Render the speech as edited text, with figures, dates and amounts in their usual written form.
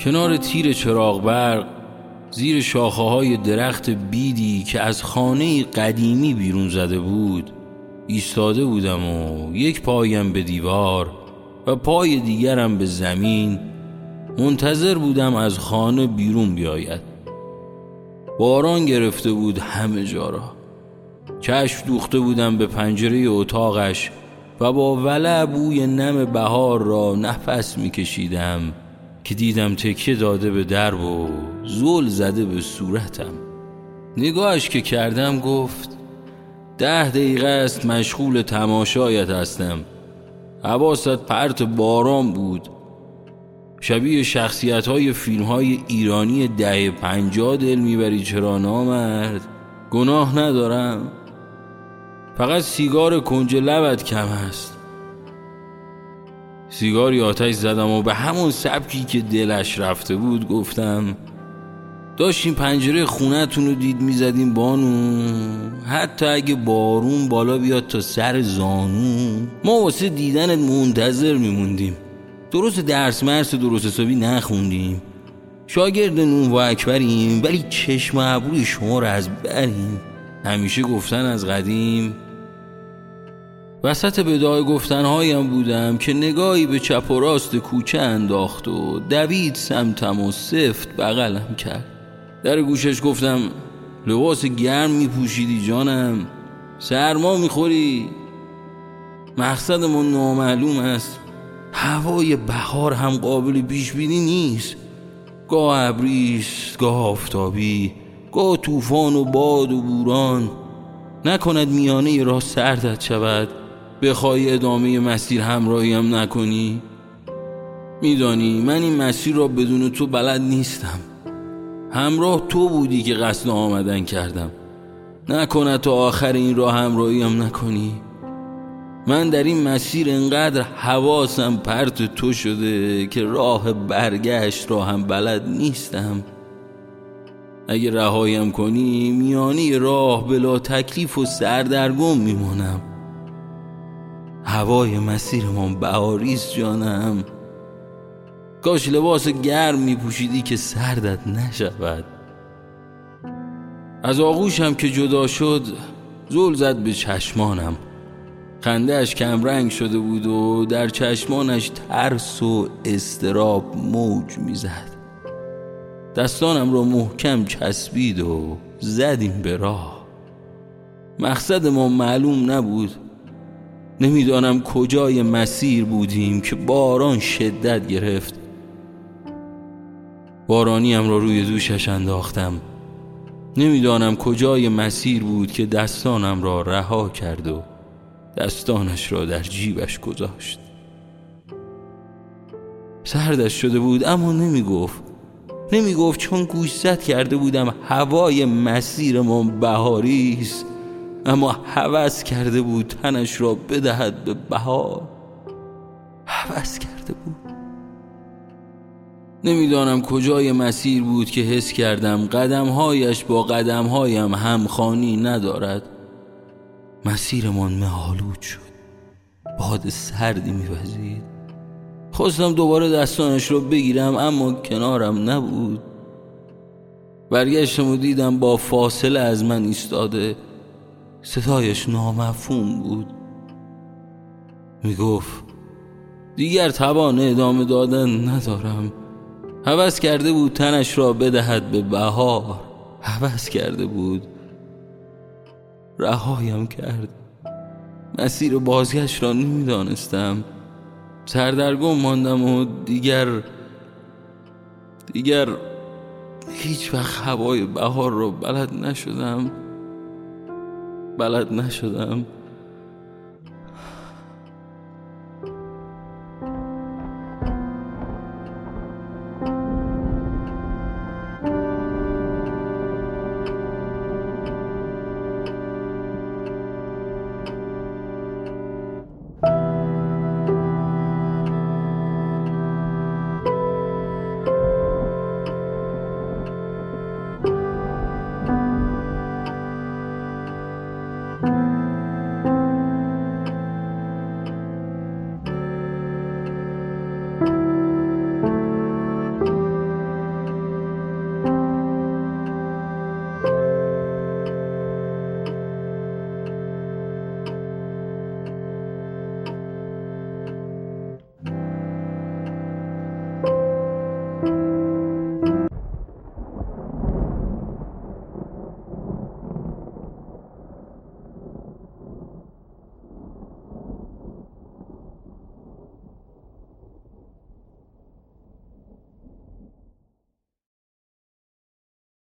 کنار تیر چراغ برق، زیر شاخه‌های درخت بیدی که از خانه قدیمی بیرون زده بود ایستاده بودم و یک پایم به دیوار و پای دیگرم به زمین منتظر بودم از خانه بیرون بیاید. باران گرفته بود همه جا را. چشم دوخته بودم به پنجره اتاقش و با ولع بوی نم بهار را نفس می‌کشیدم که دیدم تکیه داده به درب و زل زده به صورتم. نگاهش که کردم گفت 10 دقیقه است مشغول تماشایت هستم. حواست پرت باران بود. شبیه شخصیت‌های فیلم‌های ایرانی دهه 50 دل می‌بری چرا نامرد؟ گناه ندارم، فقط سیگار کنج لبت کم است. سیگاری آتش زدم و به همون سبکی که دلش رفته بود گفتم داشتیم پنجره خونتون رو دید میزدیم بانو، حتی اگه بارون بالا بیاد تا سر زانو ما واسه دیدنت منتظر میموندیم. درست درس مرس درست حسابی نخوندیم، شاگرد نون و اکبریم ولی چشم ابروی شما رو از بریم. همیشه گفتن از قدیم. وسط بدای گفتنهایم بودم که نگاهی به چپ و راست کوچه انداخت و دوید سمتم و سفت بغلم کرد. در گوشش گفتم لباس گرم میپوشیدی جانم، سرما میخوری، مقصدمون نامعلوم است، هوای بهار هم قابل پیش بینی نیست، گاه ابریست گاه آفتابی گاه طوفان و باد و بوران، نکند میانه راه سردت شود بخوای ادامه مسیر همراهیم نکنی. میدانی من این مسیر را بدون تو بلد نیستم، همراه تو بودی که قصد آمدن کردم، نکند تا آخر این راه همراهیم نکنی. من در این مسیر انقدر حواسم پرت تو شده که راه برگشت را هم بلد نیستم. اگه رهایم کنی میانی راه بلا تکلیف و سردرگم میمانم. هوای مسیرمان بهاریست جانم، کاش لباس گرم میپوشیدی که سردت نشود. از آغوشم که جدا شد زل زد به چشمانم. خنده‌اش کمرنگ شده بود و در چشمانش ترس و اضطراب موج میزد. دستانم را محکم چسبید و زدیم به راه. مقصد ما معلوم نبود. نمیدانم کجای مسیر بودیم که باران شدت گرفت. بارانیم را روی دوشش انداختم. نمیدانم کجای مسیر بود که دستانم را رها کرد و دستانش را در جیبش گذاشت. سردش شده بود اما نمی گفت چون گوشزد کرده بودم هوای مسیرمان بهاری است، اما هوس کرده بود تنش را بدهد به بهار، هوس کرده بود. نمیدانم کجای مسیر بود که حس کردم قدمهایش با قدمهایم همخوانی ندارد. مسیرمان مه‌آلود شد، باد سردی می‌وزید. خواستم دوباره دستانش رو بگیرم اما کنارم نبود. برگشتم و دیدم با فاصله از من ایستاده. صدایش نامفهوم بود. میگفت دیگر توان ادامه دادن ندارم. هوس کرده بود تنش را بدهد به بهار، هوس کرده بود. رهایم کرد. مسیر بازگشت را نمیدانستم. سردرگم ماندم و دیگر هیچ وقت هوای بهار رو بلد نشدم.